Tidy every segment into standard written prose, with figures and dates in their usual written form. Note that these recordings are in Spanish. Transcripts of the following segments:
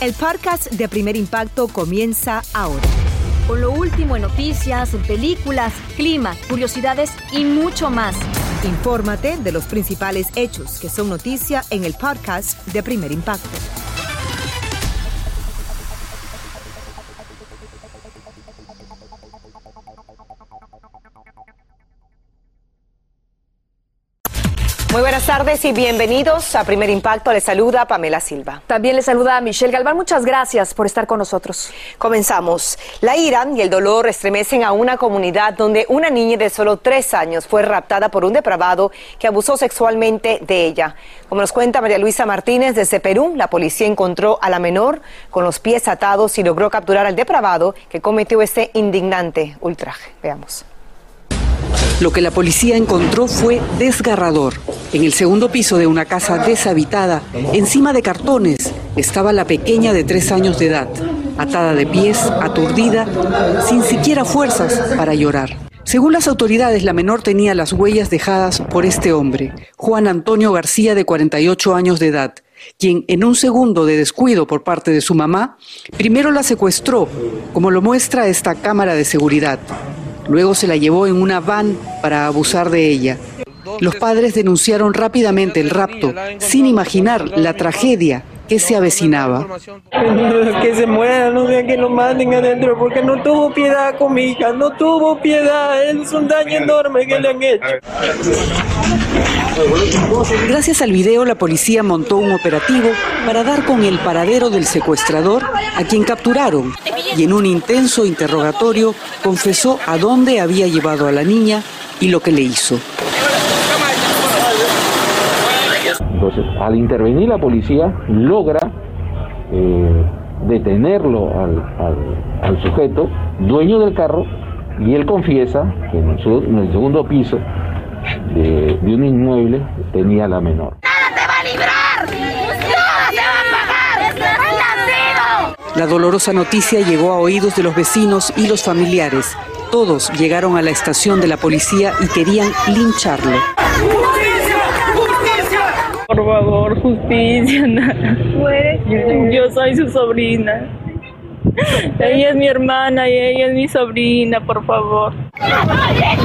El podcast de Primer Impacto comienza ahora. Con lo último en noticias, películas, clima, curiosidades y mucho más. Infórmate de los principales hechos que son noticia en el podcast de Primer Impacto. Muy buenas tardes y bienvenidos a Primer Impacto. Les saluda Pamela Silva. También les saluda a Michelle Galván. Muchas gracias por estar con nosotros. Comenzamos. La ira y el dolor estremecen a una comunidad donde una niña de solo 3 años fue raptada por un depravado que abusó sexualmente de ella. Como nos cuenta María Luisa Martínez desde Perú, la policía encontró a la menor con los pies atados y logró capturar al depravado que cometió este indignante ultraje. Veamos. Lo que la policía encontró fue desgarrador. En el segundo piso de una casa deshabitada, encima de cartones, estaba la pequeña de 3 años de edad, atada de pies, aturdida, sin siquiera fuerzas para llorar. Según las autoridades, la menor tenía las huellas dejadas por este hombre, Juan Antonio García, de 48 años de edad, quien en un segundo de descuido por parte de su mamá, primero la secuestró, como lo muestra esta cámara de seguridad. Luego se la llevó en una van para abusar de ella. Los padres denunciaron rápidamente el rapto, sin imaginar la tragedia que se avecinaba. Que se muera, no sé, que lo manden adentro, porque no tuvo piedad con mi hija, no tuvo piedad, es un daño enorme que le han hecho. Gracias al video, la policía montó un operativo para dar con el paradero del secuestrador, a quien capturaron, y en un intenso interrogatorio confesó a dónde había llevado a la niña y lo que le hizo. Entonces, al intervenir la policía, logra detenerlo al sujeto, dueño del carro, y él confiesa que en el segundo piso de un inmueble tenía a la menor. ¡Nada te va a librar! ¡Nada te va a pagar! ¡Desgraciado! La dolorosa noticia llegó a oídos de los vecinos y los familiares. Todos llegaron a la estación de la policía y querían lincharlo. Por favor, justicia, nada. Yo soy su sobrina. Ella es mi hermana y ella es mi sobrina, por favor.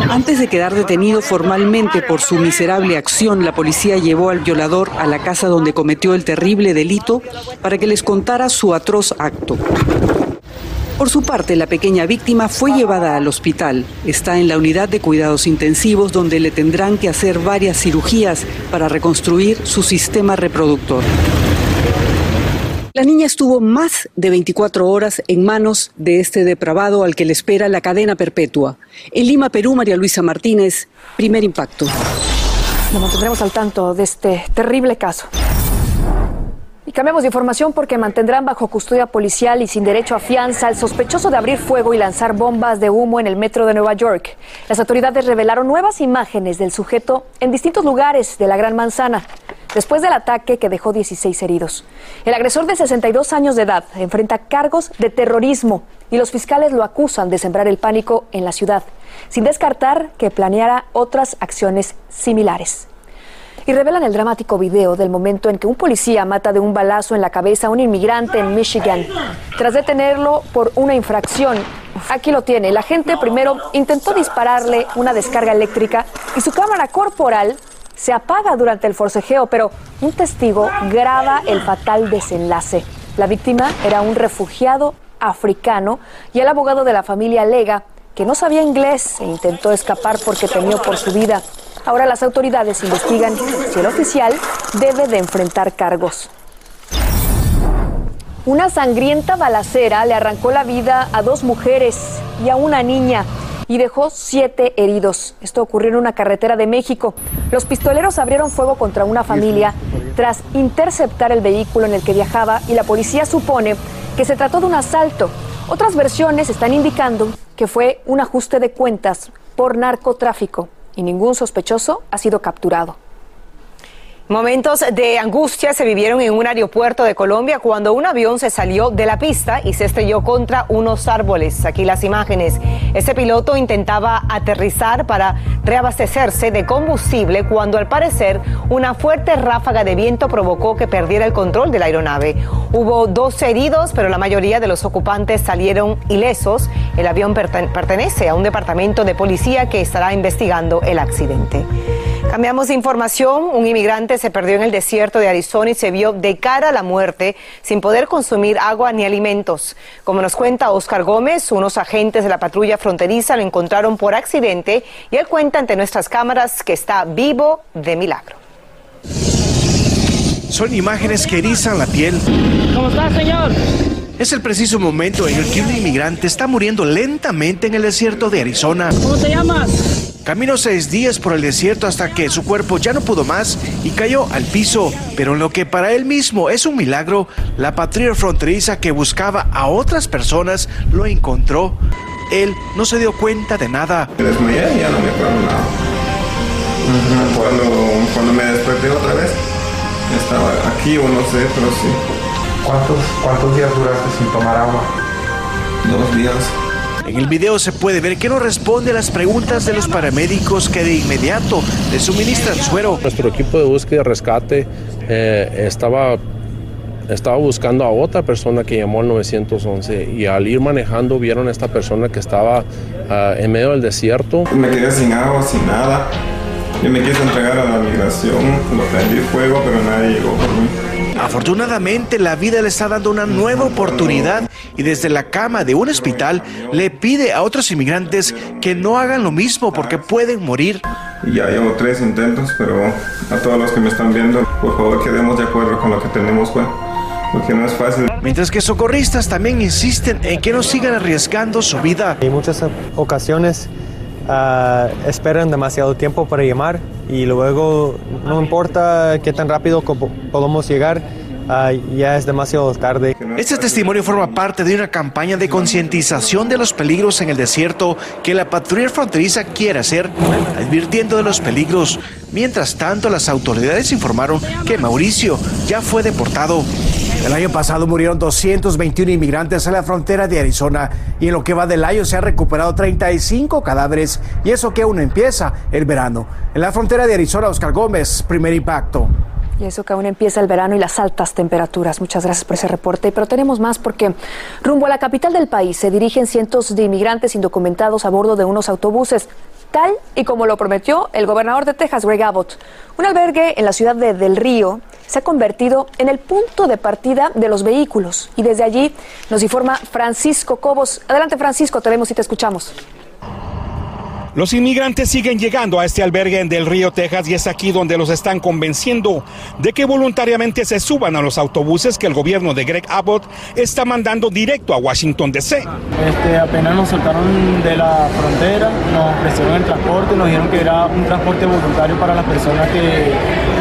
Antes de quedar detenido formalmente por su miserable acción, la policía llevó al violador a la casa donde cometió el terrible delito para que les contara su atroz acto. Por su parte, la pequeña víctima fue llevada al hospital. Está en la unidad de cuidados intensivos, donde le tendrán que hacer varias cirugías para reconstruir su sistema reproductor. La niña estuvo más de 24 horas en manos de este depravado al que le espera la cadena perpetua. En Lima, Perú, María Luisa Martínez, Primer Impacto. Nos mantendremos al tanto de este terrible caso. Y cambiamos de información porque mantendrán bajo custodia policial y sin derecho a fianza al sospechoso de abrir fuego y lanzar bombas de humo en el metro de Nueva York. Las autoridades revelaron nuevas imágenes del sujeto en distintos lugares de la Gran Manzana, después del ataque que dejó 16 heridos. El agresor de 62 años de edad enfrenta cargos de terrorismo y los fiscales lo acusan de sembrar el pánico en la ciudad, sin descartar que planeara otras acciones similares. Y revelan el dramático video del momento en que un policía mata de un balazo en la cabeza a un inmigrante en Michigan. Tras detenerlo por una infracción, aquí lo tiene. El agente primero intentó dispararle una descarga eléctrica y su cámara corporal se apaga durante el forcejeo, pero un testigo graba el fatal desenlace. La víctima era un refugiado africano y al abogado de la familia alega que no sabía inglés e intentó escapar porque temió por su vida. Ahora las autoridades investigan si el oficial debe de enfrentar cargos. Una sangrienta balacera le arrancó la vida a dos mujeres y a una niña y dejó 7 heridos. Esto ocurrió en una carretera de México. Los pistoleros abrieron fuego contra una familia tras interceptar el vehículo en el que viajaba y la policía supone que se trató de un asalto. Otras versiones están indicando que fue un ajuste de cuentas por narcotráfico y ningún sospechoso ha sido capturado. Momentos de angustia se vivieron en un aeropuerto de Colombia cuando un avión se salió de la pista y se estrelló contra unos árboles. Aquí las imágenes. Este piloto intentaba aterrizar para reabastecerse de combustible cuando al parecer una fuerte ráfaga de viento provocó que perdiera el control de la aeronave. Hubo 12 heridos, pero la mayoría de los ocupantes salieron ilesos. El avión pertenece a un departamento de policía que estará investigando el accidente. Cambiamos de información. Un inmigrante se perdió en el desierto de Arizona y se vio de cara a la muerte sin poder consumir agua ni alimentos. Como nos cuenta Oscar Gómez, unos agentes de la patrulla fronteriza lo encontraron por accidente y él cuenta ante nuestras cámaras que está vivo de milagro. Son imágenes que erizan la piel. ¿Cómo está, señor? Es el preciso momento en el que un inmigrante está muriendo lentamente en el desierto de Arizona. ¿Cómo te llamas? Caminó 6 días por el desierto hasta que su cuerpo ya no pudo más y cayó al piso. Pero en lo que para él mismo es un milagro, la patrulla fronteriza que buscaba a otras personas lo encontró. Él no se dio cuenta de nada. Me desmayé y ya no me acuerdo nada. Cuando me desperté otra vez, estaba aquí o no sé, pero sí. ¿Cuántos días duraste sin tomar agua? 2 días. En el video se puede ver que no responde a las preguntas de los paramédicos que de inmediato le suministran suero. Nuestro equipo de búsqueda y rescate estaba buscando a otra persona que llamó al 911 y al ir manejando vieron a esta persona que estaba en medio del desierto. Me quedé sin agua, sin nada. Yo me quise entregar a la migración, lo prendí fuego, pero nadie llegó por mí. Afortunadamente, la vida le está dando una nueva oportunidad y desde la cama de un hospital le pide a otros inmigrantes que no hagan lo mismo porque pueden morir. Ya llevo 3 intentos, pero a todos los que me están viendo, por favor, quedemos de acuerdo con lo que tenemos, pues, porque no es fácil. Mientras que socorristas también insisten en que no sigan arriesgando su vida. En muchas ocasiones esperan demasiado tiempo para llamar y luego no importa qué tan rápido podamos llegar, ya es demasiado tarde. Este testimonio forma parte de una campaña de concientización de los peligros en el desierto que la patrulla fronteriza quiere hacer, advirtiendo de los peligros. Mientras tanto, las autoridades informaron que Mauricio ya fue deportado. El año pasado murieron 221 inmigrantes en la frontera de Arizona y en lo que va del año se han recuperado 35 cadáveres y eso que aún empieza el verano. En la frontera de Arizona, Oscar Gómez, Primer Impacto. Y eso que aún empieza el verano y las altas temperaturas. Muchas gracias por ese reporte. Pero tenemos más porque rumbo a la capital del país se dirigen cientos de inmigrantes indocumentados a bordo de unos autobuses. Tal y como lo prometió el gobernador de Texas, Greg Abbott, un albergue en la ciudad de Del Río se ha convertido en el punto de partida de los vehículos. Y desde allí nos informa Francisco Cobos. Adelante, Francisco, te vemos y te escuchamos. Los inmigrantes siguen llegando a este albergue en Del Río, Texas, y es aquí donde los están convenciendo de que voluntariamente se suban a los autobuses que el gobierno de Greg Abbott está mandando directo a Washington, D.C. Apenas nos soltaron de la frontera, nos ofrecieron el transporte, nos dijeron que era un transporte voluntario para las personas que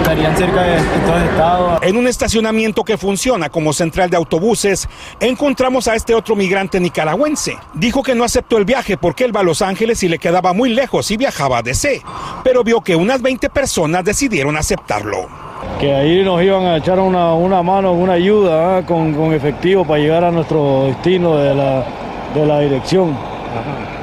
estarían cerca de estos estados. En un estacionamiento que funciona como central de autobuses, encontramos a este otro migrante nicaragüense. Dijo que no aceptó el viaje porque él va a Los Ángeles y le quedaba muy lejos y viajaba a DC, pero vio que unas 20 personas decidieron aceptarlo. Que ahí nos iban a echar una mano, una ayuda con efectivo para llegar a nuestro destino de la dirección.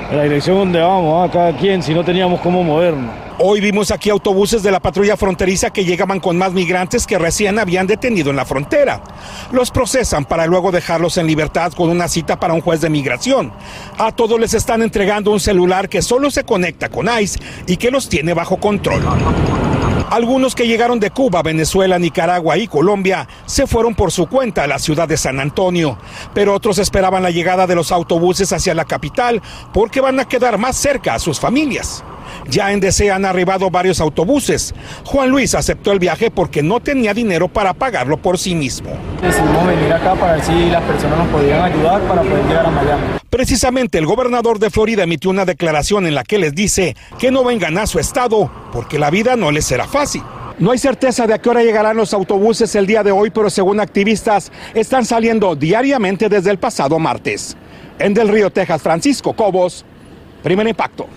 De la dirección donde vamos, cada quien, si no teníamos cómo movernos. Hoy vimos aquí autobuses de la patrulla fronteriza que llegaban con más migrantes que recién habían detenido en la frontera. Los procesan para luego dejarlos en libertad con una cita para un juez de migración. A todos les están entregando un celular que solo se conecta con ICE y que los tiene bajo control. Algunos que llegaron de Cuba, Venezuela, Nicaragua y Colombia se fueron por su cuenta a la ciudad de San Antonio, pero otros esperaban la llegada de los autobuses hacia la capital porque van a quedar más cerca a sus familias. Ya en DC han arribado varios autobuses. Juan Luis aceptó el viaje porque no tenía dinero para pagarlo por sí mismo. Decidimos venir acá para ver si las personas nos podían ayudar para poder llegar a Miami. Precisamente el gobernador de Florida emitió una declaración en la que les dice que no vengan a su estado porque la vida no les será fácil. No hay certeza de a qué hora llegarán los autobuses el día de hoy, pero según activistas están saliendo diariamente desde el pasado martes. En Del Río, Texas, Francisco Cobos, Primer Impacto.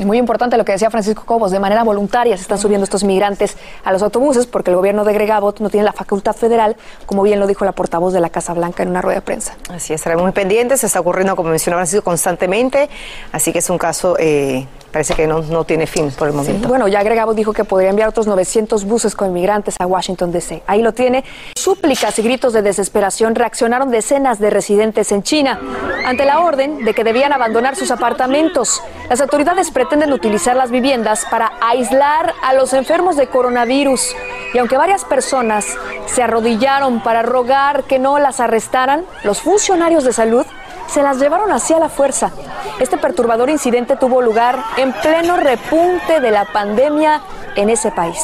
Y muy importante lo que decía Francisco Cobos, de manera voluntaria se están subiendo estos migrantes a los autobuses porque el gobierno de Greg Abbott no tiene la facultad federal, como bien lo dijo la portavoz de la Casa Blanca en una rueda de prensa. Así es, estaremos muy pendientes, se está ocurriendo, como mencionó Francisco, constantemente, así que es un caso... Parece que no tiene fin por el momento. Sí, bueno, ya Greg Abbott dijo que podría enviar otros 900 buses con inmigrantes a Washington D.C. Ahí lo tiene. Súplicas y gritos de desesperación reaccionaron decenas de residentes en China ante la orden de que debían abandonar sus apartamentos. Las autoridades pretenden utilizar las viviendas para aislar a los enfermos de coronavirus. Y aunque varias personas se arrodillaron para rogar que no las arrestaran, los funcionarios de salud se las llevaron hacia la fuerza. Este perturbador incidente tuvo lugar en pleno repunte de la pandemia en ese país.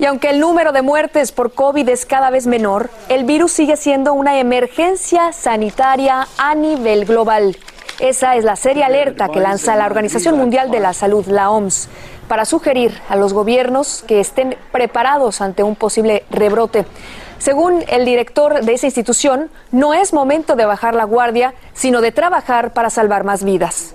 Y aunque el número de muertes por COVID es cada vez menor, el virus sigue siendo una emergencia sanitaria a nivel global. Esa es la seria alerta que lanza la Organización Mundial de la Salud, la OMS, para sugerir a los gobiernos que estén preparados ante un posible rebrote. Según el director de esa institución, no es momento de bajar la guardia, sino de trabajar para salvar más vidas.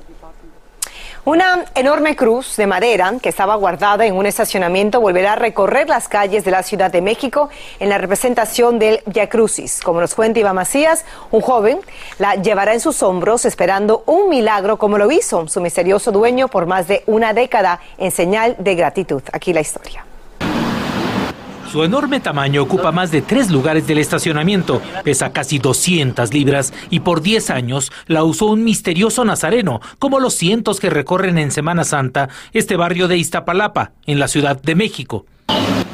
Una enorme cruz de madera que estaba guardada en un estacionamiento volverá a recorrer las calles de la Ciudad de México en la representación del Via Crucis. Como nos cuenta Iván Macías, un joven la llevará en sus hombros esperando un milagro como lo hizo su misterioso dueño por más de una década en señal de gratitud. Aquí la historia. Su enorme tamaño ocupa más de 3 lugares del estacionamiento, pesa casi 200 libras y por 10 años la usó un misterioso nazareno, como los cientos que recorren en Semana Santa este barrio de Iztapalapa, en la Ciudad de México.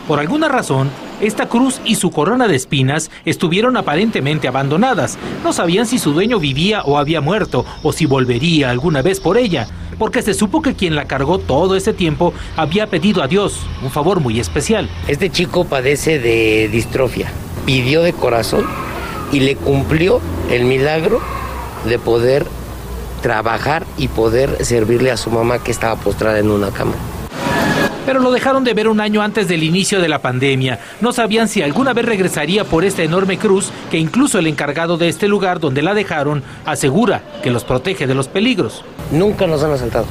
Por alguna razón, esta cruz y su corona de espinas estuvieron aparentemente abandonadas. No sabían si su dueño vivía o había muerto, o si volvería alguna vez por ella, porque se supo que quien la cargó todo ese tiempo había pedido a Dios un favor muy especial. Este chico padece de distrofia, pidió de corazón y le cumplió el milagro de poder trabajar y poder servirle a su mamá que estaba postrada en una cama. Pero lo dejaron de ver un año antes del inicio de la pandemia. No sabían si alguna vez regresaría por esta enorme cruz, que incluso el encargado de este lugar donde la dejaron asegura que los protege de los peligros. Nunca nos han asaltado,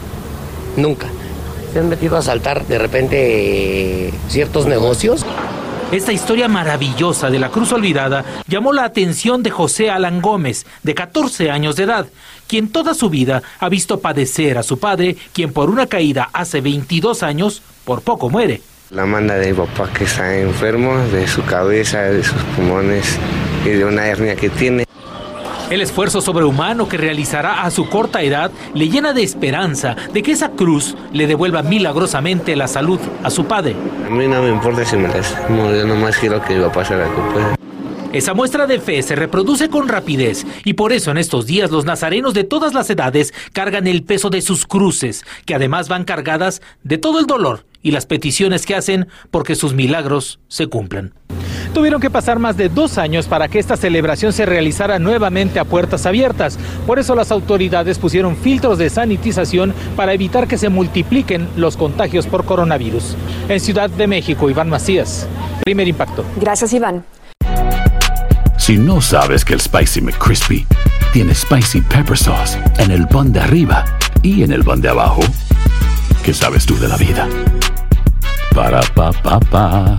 nunca. Se han metido a asaltar de repente ciertos negocios. Esta historia maravillosa de la cruz olvidada llamó la atención de José Alan Gómez, de 14 años de edad, quien toda su vida ha visto padecer a su padre, quien por una caída hace 22 años por poco muere. La manda de mi papá, que está enfermo de su cabeza, de sus pulmones y de una hernia que tiene. El esfuerzo sobrehumano que realizará a su corta edad le llena de esperanza de que esa cruz le devuelva milagrosamente la salud a su padre. A mí no me importa si me las muero, yo nomás quiero que mi papá se la recupere. Esa muestra de fe se reproduce con rapidez y por eso en estos días los nazarenos de todas las edades cargan el peso de sus cruces, que además van cargadas de todo el dolor y las peticiones que hacen porque sus milagros se cumplan. Tuvieron que pasar más de 2 años para que esta celebración se realizara nuevamente a puertas abiertas. Por eso las autoridades pusieron filtros de sanitización para evitar que se multipliquen los contagios por coronavirus. En Ciudad de México, Iván Macías, Primer Impacto. Gracias, Iván. Si no sabes que el Spicy McCrispy tiene Spicy Pepper Sauce en el pan de arriba y en el pan de abajo, ¿qué sabes tú de la vida? Para, pa, pa, pa.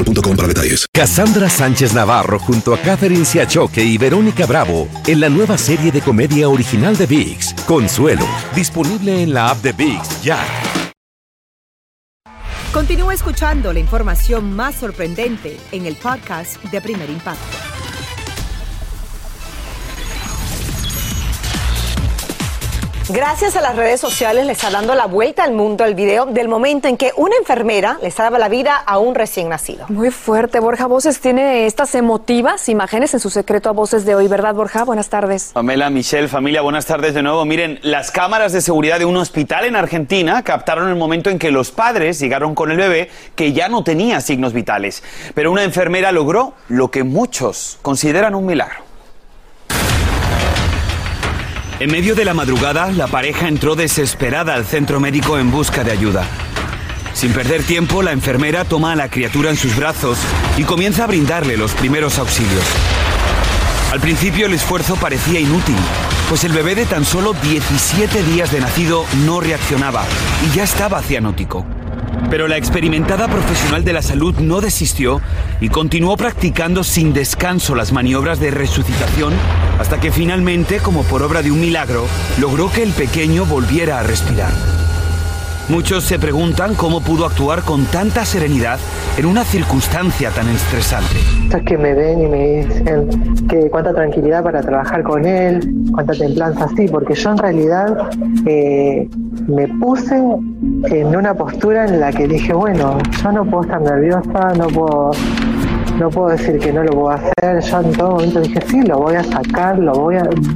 para detalles. Cassandra Sánchez Navarro junto a Catherine Siachoque y Verónica Bravo en la nueva serie de comedia original de Vix, Consuelo, disponible en la app de Vix ya. Continúa escuchando la información más sorprendente en el podcast de Primer Impacto. Gracias a las redes sociales le está dando la vuelta al mundo el video del momento en que una enfermera le salva la vida a un recién nacido. Muy fuerte, Borja. Voces tiene estas emotivas imágenes en su secreto a voces de hoy, ¿verdad, Borja? Buenas tardes. Pamela, Michelle, familia, buenas tardes de nuevo. Miren, las cámaras de seguridad de un hospital en Argentina captaron el momento en que los padres llegaron con el bebé que ya no tenía signos vitales. Pero una enfermera logró lo que muchos consideran un milagro. En medio de la madrugada, la pareja entró desesperada al centro médico en busca de ayuda. Sin perder tiempo, la enfermera toma a la criatura en sus brazos y comienza a brindarle los primeros auxilios. Al principio el esfuerzo parecía inútil, pues el bebé de tan solo 17 días de nacido no reaccionaba y ya estaba cianótico. Pero la experimentada profesional de la salud no desistió y continuó practicando sin descanso las maniobras de resucitación hasta que finalmente, como por obra de un milagro, logró que el pequeño volviera a respirar. Muchos se preguntan cómo pudo actuar con tanta serenidad en una circunstancia tan estresante. Que me ven y me dicen que cuánta tranquilidad para trabajar con él, cuánta templanza, sí, porque yo en realidad me puse en una postura en la que dije, bueno, yo no puedo estar nerviosa, no puedo decir que no lo puedo hacer. Yo en todo momento dije, sí, lo voy a sacar,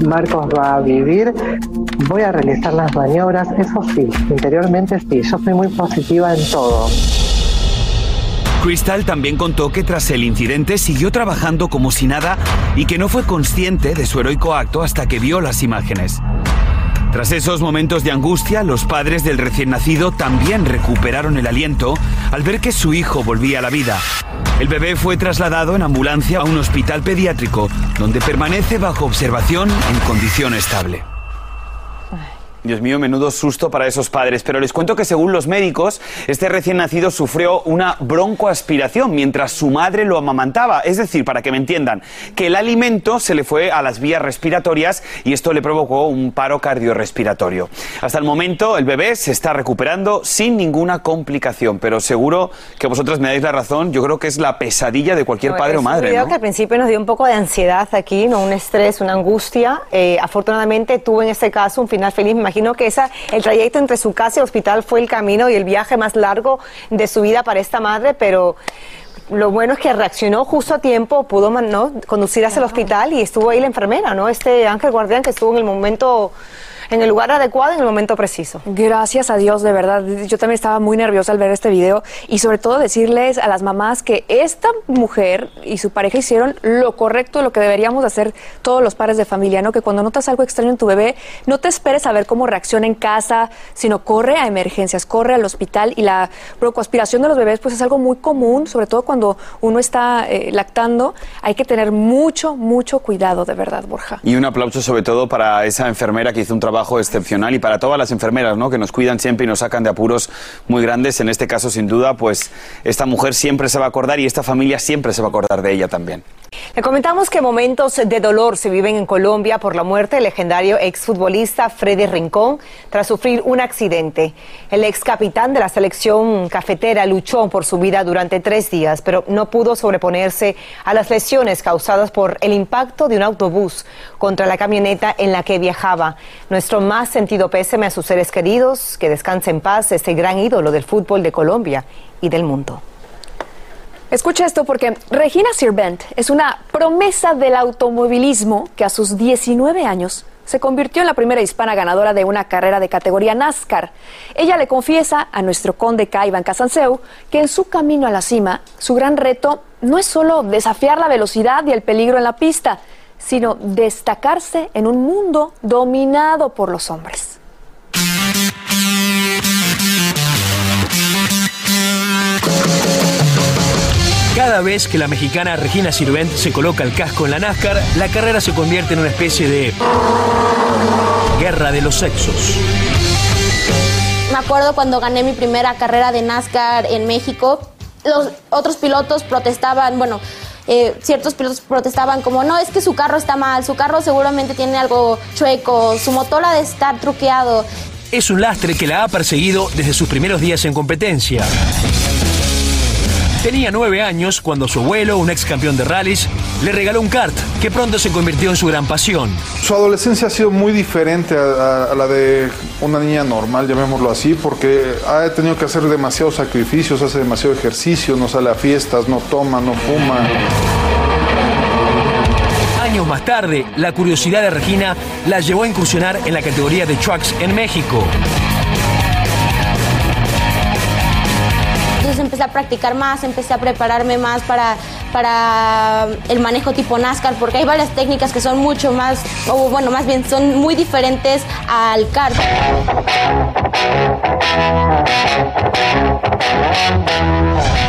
Marcos va a vivir, voy a realizar las maniobras, eso sí, interiormente sí, yo soy muy positiva en todo. Crystal también contó que tras el incidente siguió trabajando como si nada y que no fue consciente de su heroico acto hasta que vio las imágenes. Tras esos momentos de angustia, los padres del recién nacido también recuperaron el aliento al ver que su hijo volvía a la vida. El bebé fue trasladado en ambulancia a un hospital pediátrico, donde permanece bajo observación en condición estable. Dios mío, menudo susto para esos padres. Pero les cuento que según los médicos, este recién nacido sufrió una broncoaspiración mientras su madre lo amamantaba. Es decir, para que me entiendan, que el alimento se le fue a las vías respiratorias y esto le provocó un paro cardiorrespiratorio. Hasta el momento, el bebé se está recuperando sin ninguna complicación. Pero seguro que vosotras me dais la razón. Yo creo que es la pesadilla de cualquier padre o madre. Creo que al principio nos dio un poco de ansiedad aquí, ¿no? Un estrés, una angustia. Afortunadamente tuvo en este caso un final feliz. Imagino que el trayecto entre su casa y el hospital fue el camino y el viaje más largo de su vida para esta madre, pero lo bueno es que reaccionó justo a tiempo, pudo conducir hacia el hospital y estuvo ahí la enfermera, ¿no? Este ángel guardián que estuvo en el momento, en el lugar adecuado, en el momento preciso. Gracias a Dios, de verdad. Yo también estaba muy nerviosa al ver este video y sobre todo decirles a las mamás que esta mujer y su pareja hicieron lo correcto, lo que deberíamos hacer todos los padres de familia, ¿no? Que cuando notas algo extraño en tu bebé, no te esperes a ver cómo reacciona en casa, sino corre a emergencias, corre al hospital. Y la broncoaspiración de los bebés pues es algo muy común, sobre todo cuando uno está lactando. Hay que tener mucho, mucho cuidado, de verdad, Borja. Y un aplauso sobre todo para esa enfermera que hizo un trabajo excepcional y para todas las enfermeras, ¿no? Que nos cuidan siempre y nos sacan de apuros muy grandes. En este caso, sin duda, pues esta mujer siempre se va a acordar y esta familia siempre se va a acordar de ella también. Le comentamos que momentos de dolor se viven en Colombia por la muerte del legendario exfutbolista Freddy Rincón tras sufrir un accidente. El excapitán de la selección cafetera luchó por su vida durante 3 días, pero no pudo sobreponerse a las lesiones causadas por el impacto de un autobús contra la camioneta en la que viajaba. Nuestro más sentido pésame a sus seres queridos, que descanse en paz este gran ídolo del fútbol de Colombia y del mundo. Escucha esto porque Regina Sirvent es una promesa del automovilismo que a sus 19 años se convirtió en la primera hispana ganadora de una carrera de categoría NASCAR. Ella le confiesa a nuestro conde K. Iván Casanseu que en su camino a la cima, su gran reto no es solo desafiar la velocidad y el peligro en la pista, sino destacarse en un mundo dominado por los hombres. Cada vez que la mexicana Regina Sirvent se coloca el casco en la NASCAR, la carrera se convierte en una especie de guerra de los sexos. Me acuerdo cuando gané mi primera carrera de NASCAR en México, los otros pilotos protestaban, bueno, ciertos pilotos protestaban como, no, es que su carro está mal, su carro seguramente tiene algo chueco, su motor ha de estar truqueado. Es un lastre que la ha perseguido desde sus primeros días en competencia. Tenía 9 años cuando su abuelo, un ex campeón de rallies, le regaló un kart que pronto se convirtió en su gran pasión. Su adolescencia ha sido muy diferente a la de una niña normal, llamémoslo así, porque ha tenido que hacer demasiados sacrificios, hace demasiado ejercicio, no sale a fiestas, no toma, no fuma. Años más tarde, la curiosidad de Regina la llevó a incursionar en la categoría de trucks en México. Empecé a practicar más, empecé a prepararme más para el manejo tipo NASCAR, porque hay varias técnicas que son mucho más, o bueno, más bien son muy diferentes al kart.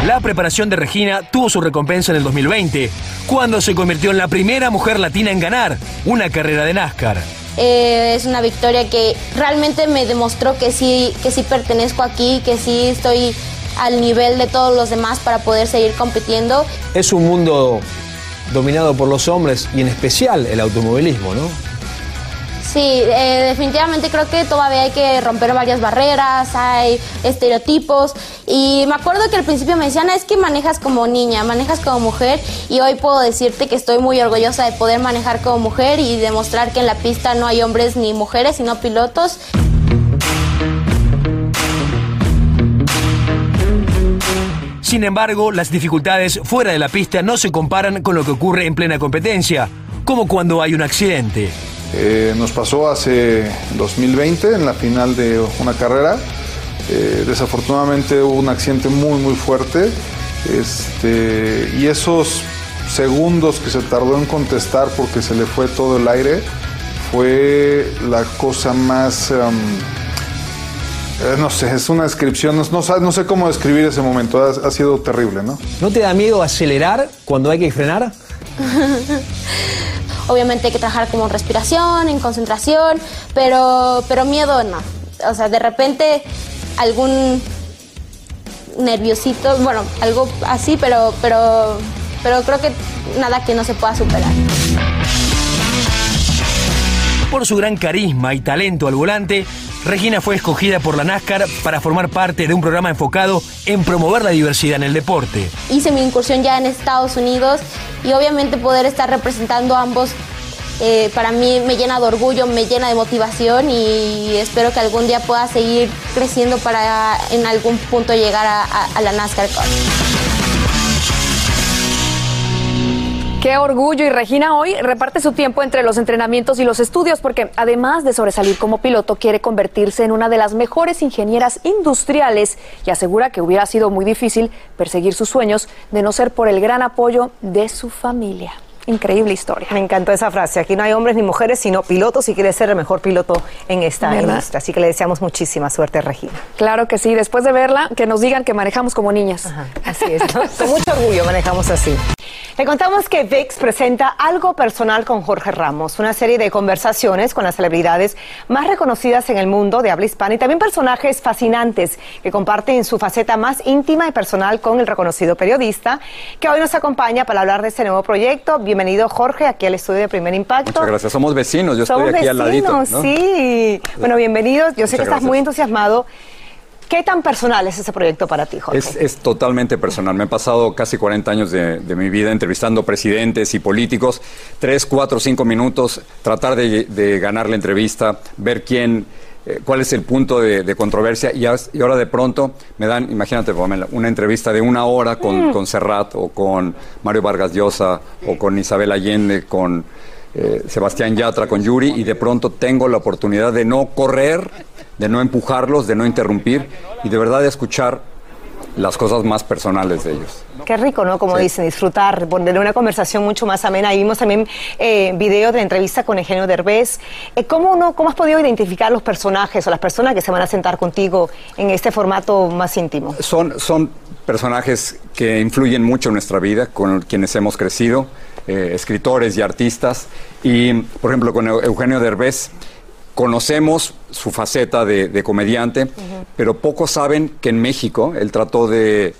La preparación de Regina tuvo su recompensa en el 2020, cuando se convirtió en la primera mujer latina en ganar una carrera de NASCAR. Es una victoria que realmente me demostró que sí pertenezco aquí, que sí estoy al nivel de todos los demás para poder seguir compitiendo. Es un mundo dominado por los hombres y en especial el automovilismo, ¿no? Sí, definitivamente creo que todavía hay que romper varias barreras, hay estereotipos y me acuerdo que al principio me decían, es que manejas como niña, manejas como mujer y hoy puedo decirte que estoy muy orgullosa de poder manejar como mujer y demostrar que en la pista no hay hombres ni mujeres, sino pilotos. Sin embargo, las dificultades fuera de la pista no se comparan con lo que ocurre en plena competencia, como cuando hay un accidente. Nos pasó hace 2020, en la final de una carrera. Desafortunadamente hubo un accidente muy fuerte. Y esos segundos que se tardó en contestar porque se le fue todo el aire, fue la cosa más... no sé, es una descripción, no sé cómo describir ese momento, ha sido terrible, ¿no? ¿No te da miedo acelerar cuando hay que frenar? Obviamente hay que trabajar como en respiración, en concentración, pero miedo no. O sea, de repente algún nerviosito, bueno, algo así, pero creo que nada que no se pueda superar. Por su gran carisma y talento al volante, Regina fue escogida por la NASCAR para formar parte de un programa enfocado en promover la diversidad en el deporte. Hice mi incursión ya en Estados Unidos y obviamente poder estar representando a ambos para mí me llena de orgullo, me llena de motivación y espero que algún día pueda seguir creciendo para en algún punto llegar a la NASCAR. ¡Qué orgullo! Y Regina hoy reparte su tiempo entre los entrenamientos y los estudios porque además de sobresalir como piloto quiere convertirse en una de las mejores ingenieras industriales y asegura que hubiera sido muy difícil perseguir sus sueños de no ser por el gran apoyo de su familia. Increíble historia. Me encantó esa frase. Aquí no hay hombres ni mujeres, sino pilotos y quiere ser el mejor piloto en esta industria. Así que le deseamos muchísima suerte a Regina. Claro que sí. Después de verla, que nos digan que manejamos como niñas. Ajá, así es, ¿no? Con mucho orgullo manejamos así. Le contamos que Vix presenta Algo Personal con Jorge Ramos, una serie de conversaciones con las celebridades más reconocidas en el mundo de habla hispana y también personajes fascinantes que comparten su faceta más íntima y personal con el reconocido periodista que hoy nos acompaña para hablar de este nuevo proyecto. Bienvenido, Jorge, aquí al estudio de Primer Impacto. Muchas gracias. Somos vecinos, yo estoy aquí al ladito, ¿no? Sí. Bueno, bienvenidos. Yo sé que estás muy entusiasmado. ¿Qué tan personal es ese proyecto para ti, Jorge? Es totalmente personal. Me he pasado casi 40 años de mi vida entrevistando presidentes y políticos. 3, 4, 5 minutos, tratar de ganar la entrevista, ver quién... cuál es el punto de controversia y ahora de pronto me dan, imagínate Pamela, una entrevista de 1 hora con Serrat o con Mario Vargas Llosa o con Isabel Allende, con Sebastián Yatra con Yuri, y de pronto tengo la oportunidad de no correr, de no empujarlos, de no interrumpir y de verdad de escuchar las cosas más personales de ellos. Qué rico, ¿no? Como dicen, disfrutar, poner una conversación mucho más amena. Ahí vimos también videos de entrevista con Eugenio Derbez. ¿Cómo has podido identificar los personajes o las personas que se van a sentar contigo en este formato más íntimo? Son personajes que influyen mucho en nuestra vida, con quienes hemos crecido, escritores y artistas. Y, por ejemplo, con Eugenio Derbez conocemos su faceta de comediante, pero pocos saben que en México él trató de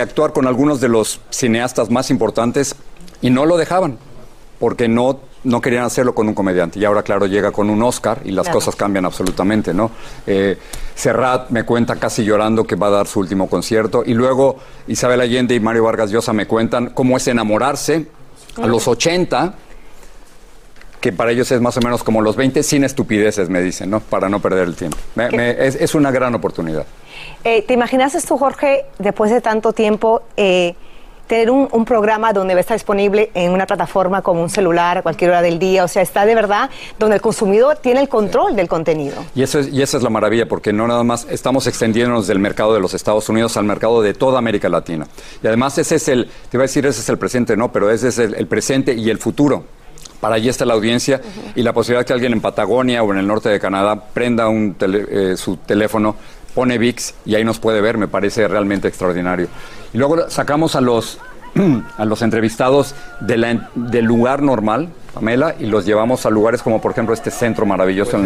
actuar con algunos de los cineastas más importantes y no lo dejaban, porque no querían hacerlo con un comediante. Y ahora, claro, llega con un Oscar y las cosas cambian absolutamente, ¿no? Serrat me cuenta casi llorando que va a dar su último concierto. Y luego Isabel Allende y Mario Vargas Llosa me cuentan cómo es enamorarse a los 80... que para ellos es más o menos como los 20, sin estupideces, me dicen, ¿no? Para no perder el tiempo. Es una gran oportunidad. ¿Te imaginaste tú, Jorge, después de tanto tiempo, tener un programa donde va a estar disponible en una plataforma como un celular a cualquier hora del día? O sea, está de verdad donde el consumidor tiene el control del contenido. Y esa es la maravilla, porque no nada más estamos extendiéndonos del mercado de los Estados Unidos al mercado de toda América Latina. Y además ese es el presente, ¿no? Pero ese es el presente y el futuro. Para allí está la audiencia y la posibilidad que alguien en Patagonia o en el norte de Canadá prenda su teléfono, pone Vix y ahí nos puede ver. Me parece realmente extraordinario. Y luego sacamos a los entrevistados del lugar normal, Pamela, y los llevamos a lugares como, por ejemplo, este centro maravilloso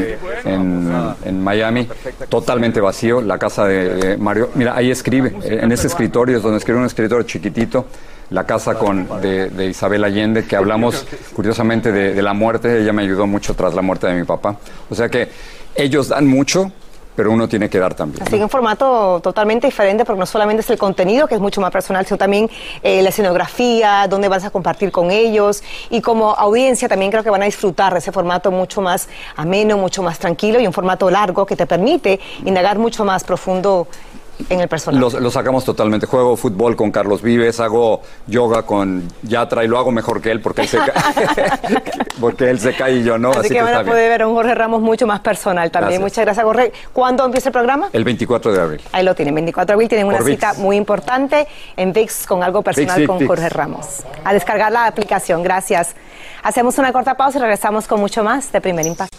en Miami, totalmente vacío, la casa de Mario. Mira, ahí escribe, en ese escritorio es donde escribe, un escritorio chiquitito. La casa de Isabel Allende, que hablamos curiosamente de la muerte. Ella me ayudó mucho tras la muerte de mi papá. O sea que ellos dan mucho, pero uno tiene que dar también. Así que un formato totalmente diferente, porque no solamente es el contenido, que es mucho más personal, sino también la escenografía, dónde vas a compartir con ellos. Y como audiencia también creo que van a disfrutar de ese formato mucho más ameno, mucho más tranquilo, y un formato largo que te permite indagar mucho más profundo en el personaje. Lo sacamos totalmente. Juego fútbol con Carlos Vives, hago yoga con Yatra y lo hago mejor que él porque él se cae, porque él se cae y yo no. Así que van a poder ver a un Jorge Ramos mucho más personal también. Gracias. Muchas gracias, Jorge. ¿Cuándo empieza el programa? El 24 de abril. Ahí lo tienen, 24 de abril. Tienen una cita muy importante en Vix con Algo Personal con Jorge Ramos. A descargar la aplicación. Gracias. Hacemos una corta pausa y regresamos con mucho más de Primer Impacto.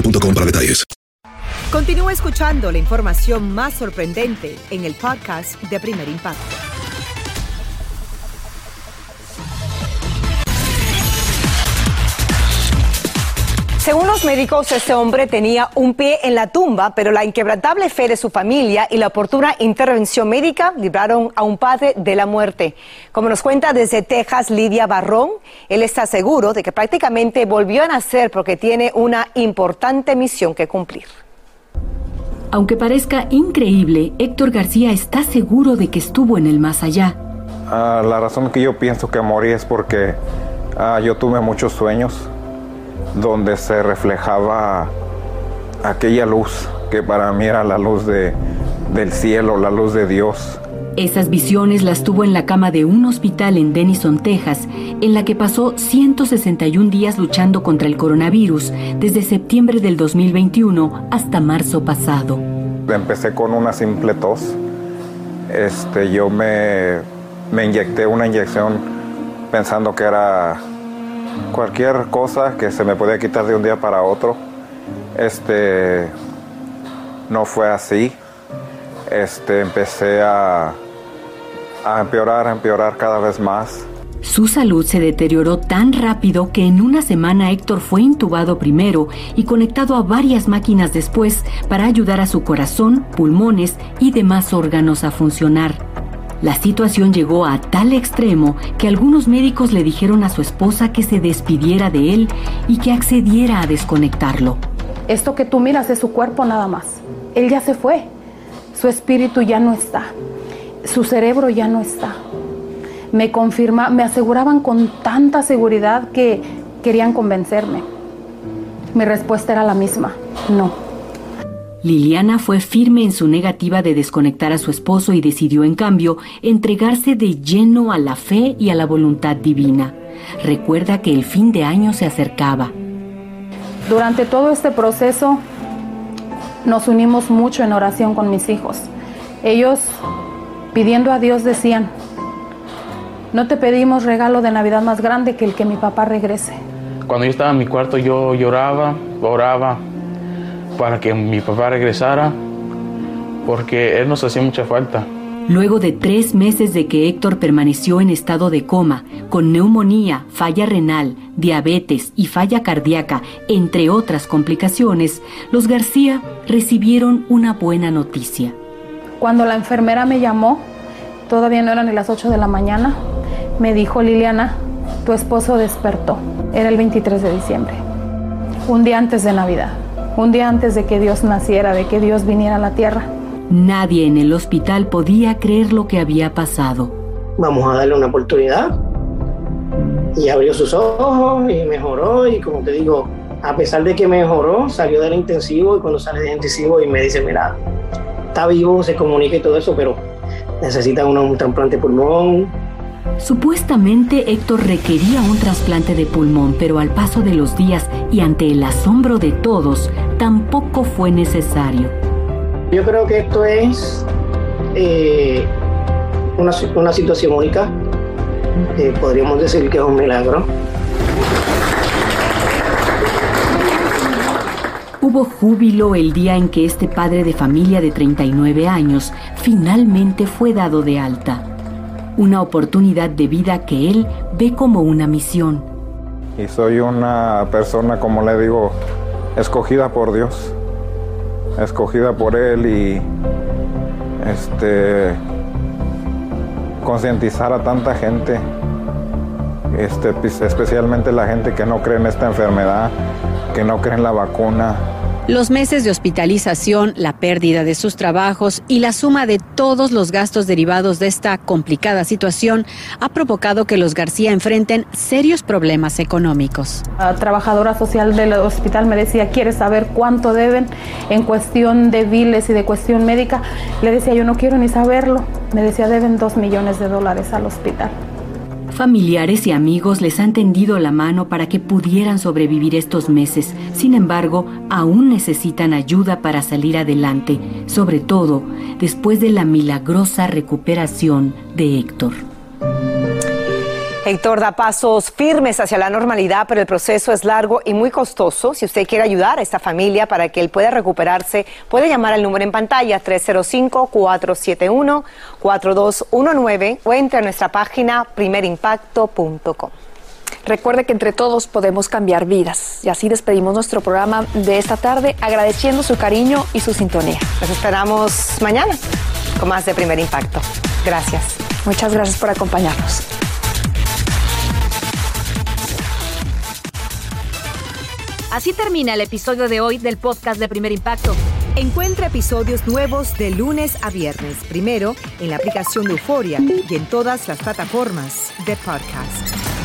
para detalles. Continúa escuchando la información más sorprendente en el podcast de Primer Impacto. Según los médicos, este hombre tenía un pie en la tumba, pero la inquebrantable fe de su familia y la oportuna intervención médica libraron a un padre de la muerte. Como nos cuenta desde Texas Lidia Barrón, él está seguro de que prácticamente volvió a nacer porque tiene una importante misión que cumplir. Aunque parezca increíble, Héctor García está seguro de que estuvo en el más allá. La razón que yo pienso que morí es porque yo tuve muchos sueños donde se reflejaba aquella luz que para mí era la luz del cielo, la luz de Dios. Esas visiones las tuvo en la cama de un hospital en Denison, Texas, en la que pasó 161 días luchando contra el coronavirus desde septiembre del 2021 hasta marzo pasado. Empecé con una simple tos. Yo me inyecté una inyección pensando que era cualquier cosa que se me podía quitar de un día para otro. No fue así. Empecé a empeorar cada vez más. Su salud se deterioró tan rápido que en una semana Héctor fue intubado primero y conectado a varias máquinas después para ayudar a su corazón, pulmones y demás órganos a funcionar. La situación llegó a tal extremo que algunos médicos le dijeron a su esposa que se despidiera de él y que accediera a desconectarlo. Esto que tú miras es su cuerpo nada más. Él ya se fue. Su espíritu ya no está. Su cerebro ya no está. Me aseguraban con tanta seguridad que querían convencerme. Mi respuesta era la misma, no. Liliana fue firme en su negativa de desconectar a su esposo y decidió, en cambio, entregarse de lleno a la fe y a la voluntad divina. Recuerda que el fin de año se acercaba. Durante todo este proceso nos unimos mucho en oración con mis hijos. Ellos, pidiendo a Dios, decían: no te pedimos regalo de Navidad más grande que el que mi papá regrese. Cuando yo estaba en mi cuarto, yo lloraba, oraba para que mi papá regresara, porque él nos hacía mucha falta. Luego de 3 meses de que Héctor permaneció en estado de coma, con neumonía, falla renal, diabetes y falla cardíaca, entre otras complicaciones, los García recibieron una buena noticia. Cuando la enfermera me llamó, todavía no eran ni las 8 de la mañana, me dijo: Liliana, tu esposo despertó. Era el 23 de diciembre, un día antes de Navidad, un día antes de que Dios naciera, de que Dios viniera a la tierra. Nadie en el hospital podía creer lo que había pasado. Vamos a darle una oportunidad. Y abrió sus ojos y mejoró, y como te digo, a pesar de que mejoró, salió del intensivo, y cuando sale del intensivo y me dice: mira, está vivo, se comunica y todo eso, pero necesita un trasplante de pulmón. Supuestamente Héctor requería un trasplante de pulmón, pero al paso de los días y ante el asombro de todos, tampoco fue necesario. Yo creo que esto es una situación única. Podríamos decir que es un milagro. Hubo júbilo el día en que este padre de familia de 39 años finalmente fue dado de alta. Una oportunidad de vida que él ve como una misión. Y soy una persona, como le digo, escogida por Dios, escogida por Él, y concientizar a tanta gente, especialmente la gente que no cree en esta enfermedad, que no cree en la vacuna. Los meses de hospitalización, la pérdida de sus trabajos y la suma de todos los gastos derivados de esta complicada situación ha provocado que los García enfrenten serios problemas económicos. La trabajadora social del hospital me decía: ¿quieres saber cuánto deben en cuestión de biles y de cuestión médica? Le decía: yo no quiero ni saberlo. Me decía: deben $2 millones al hospital. Familiares y amigos les han tendido la mano para que pudieran sobrevivir estos meses. Sin embargo, aún necesitan ayuda para salir adelante, sobre todo después de la milagrosa recuperación de Héctor. Héctor da pasos firmes hacia la normalidad, pero el proceso es largo y muy costoso. Si usted quiere ayudar a esta familia para que él pueda recuperarse, puede llamar al número en pantalla 305-471-4219 o entre a nuestra página primerimpacto.com. Recuerde que entre todos podemos cambiar vidas. Y así despedimos nuestro programa de esta tarde, agradeciendo su cariño y su sintonía. Nos esperamos mañana con más de Primer Impacto. Gracias. Muchas gracias por acompañarnos. Así termina el episodio de hoy del podcast de Primer Impacto. Encuentra episodios nuevos de lunes a viernes, primero en la aplicación de Euforia y en todas las plataformas de podcast.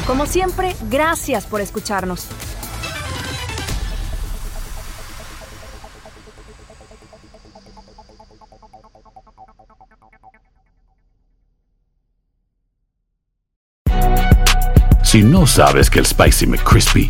Como siempre, gracias por escucharnos. Si no sabes que el Spicy McCrispy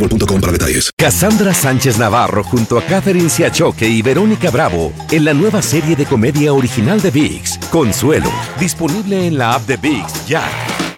Para detalles. Cassandra Sánchez Navarro junto a Catherine Siachoque y Verónica Bravo en la nueva serie de comedia original de Vix, Consuelo, disponible en la app de Vix ya.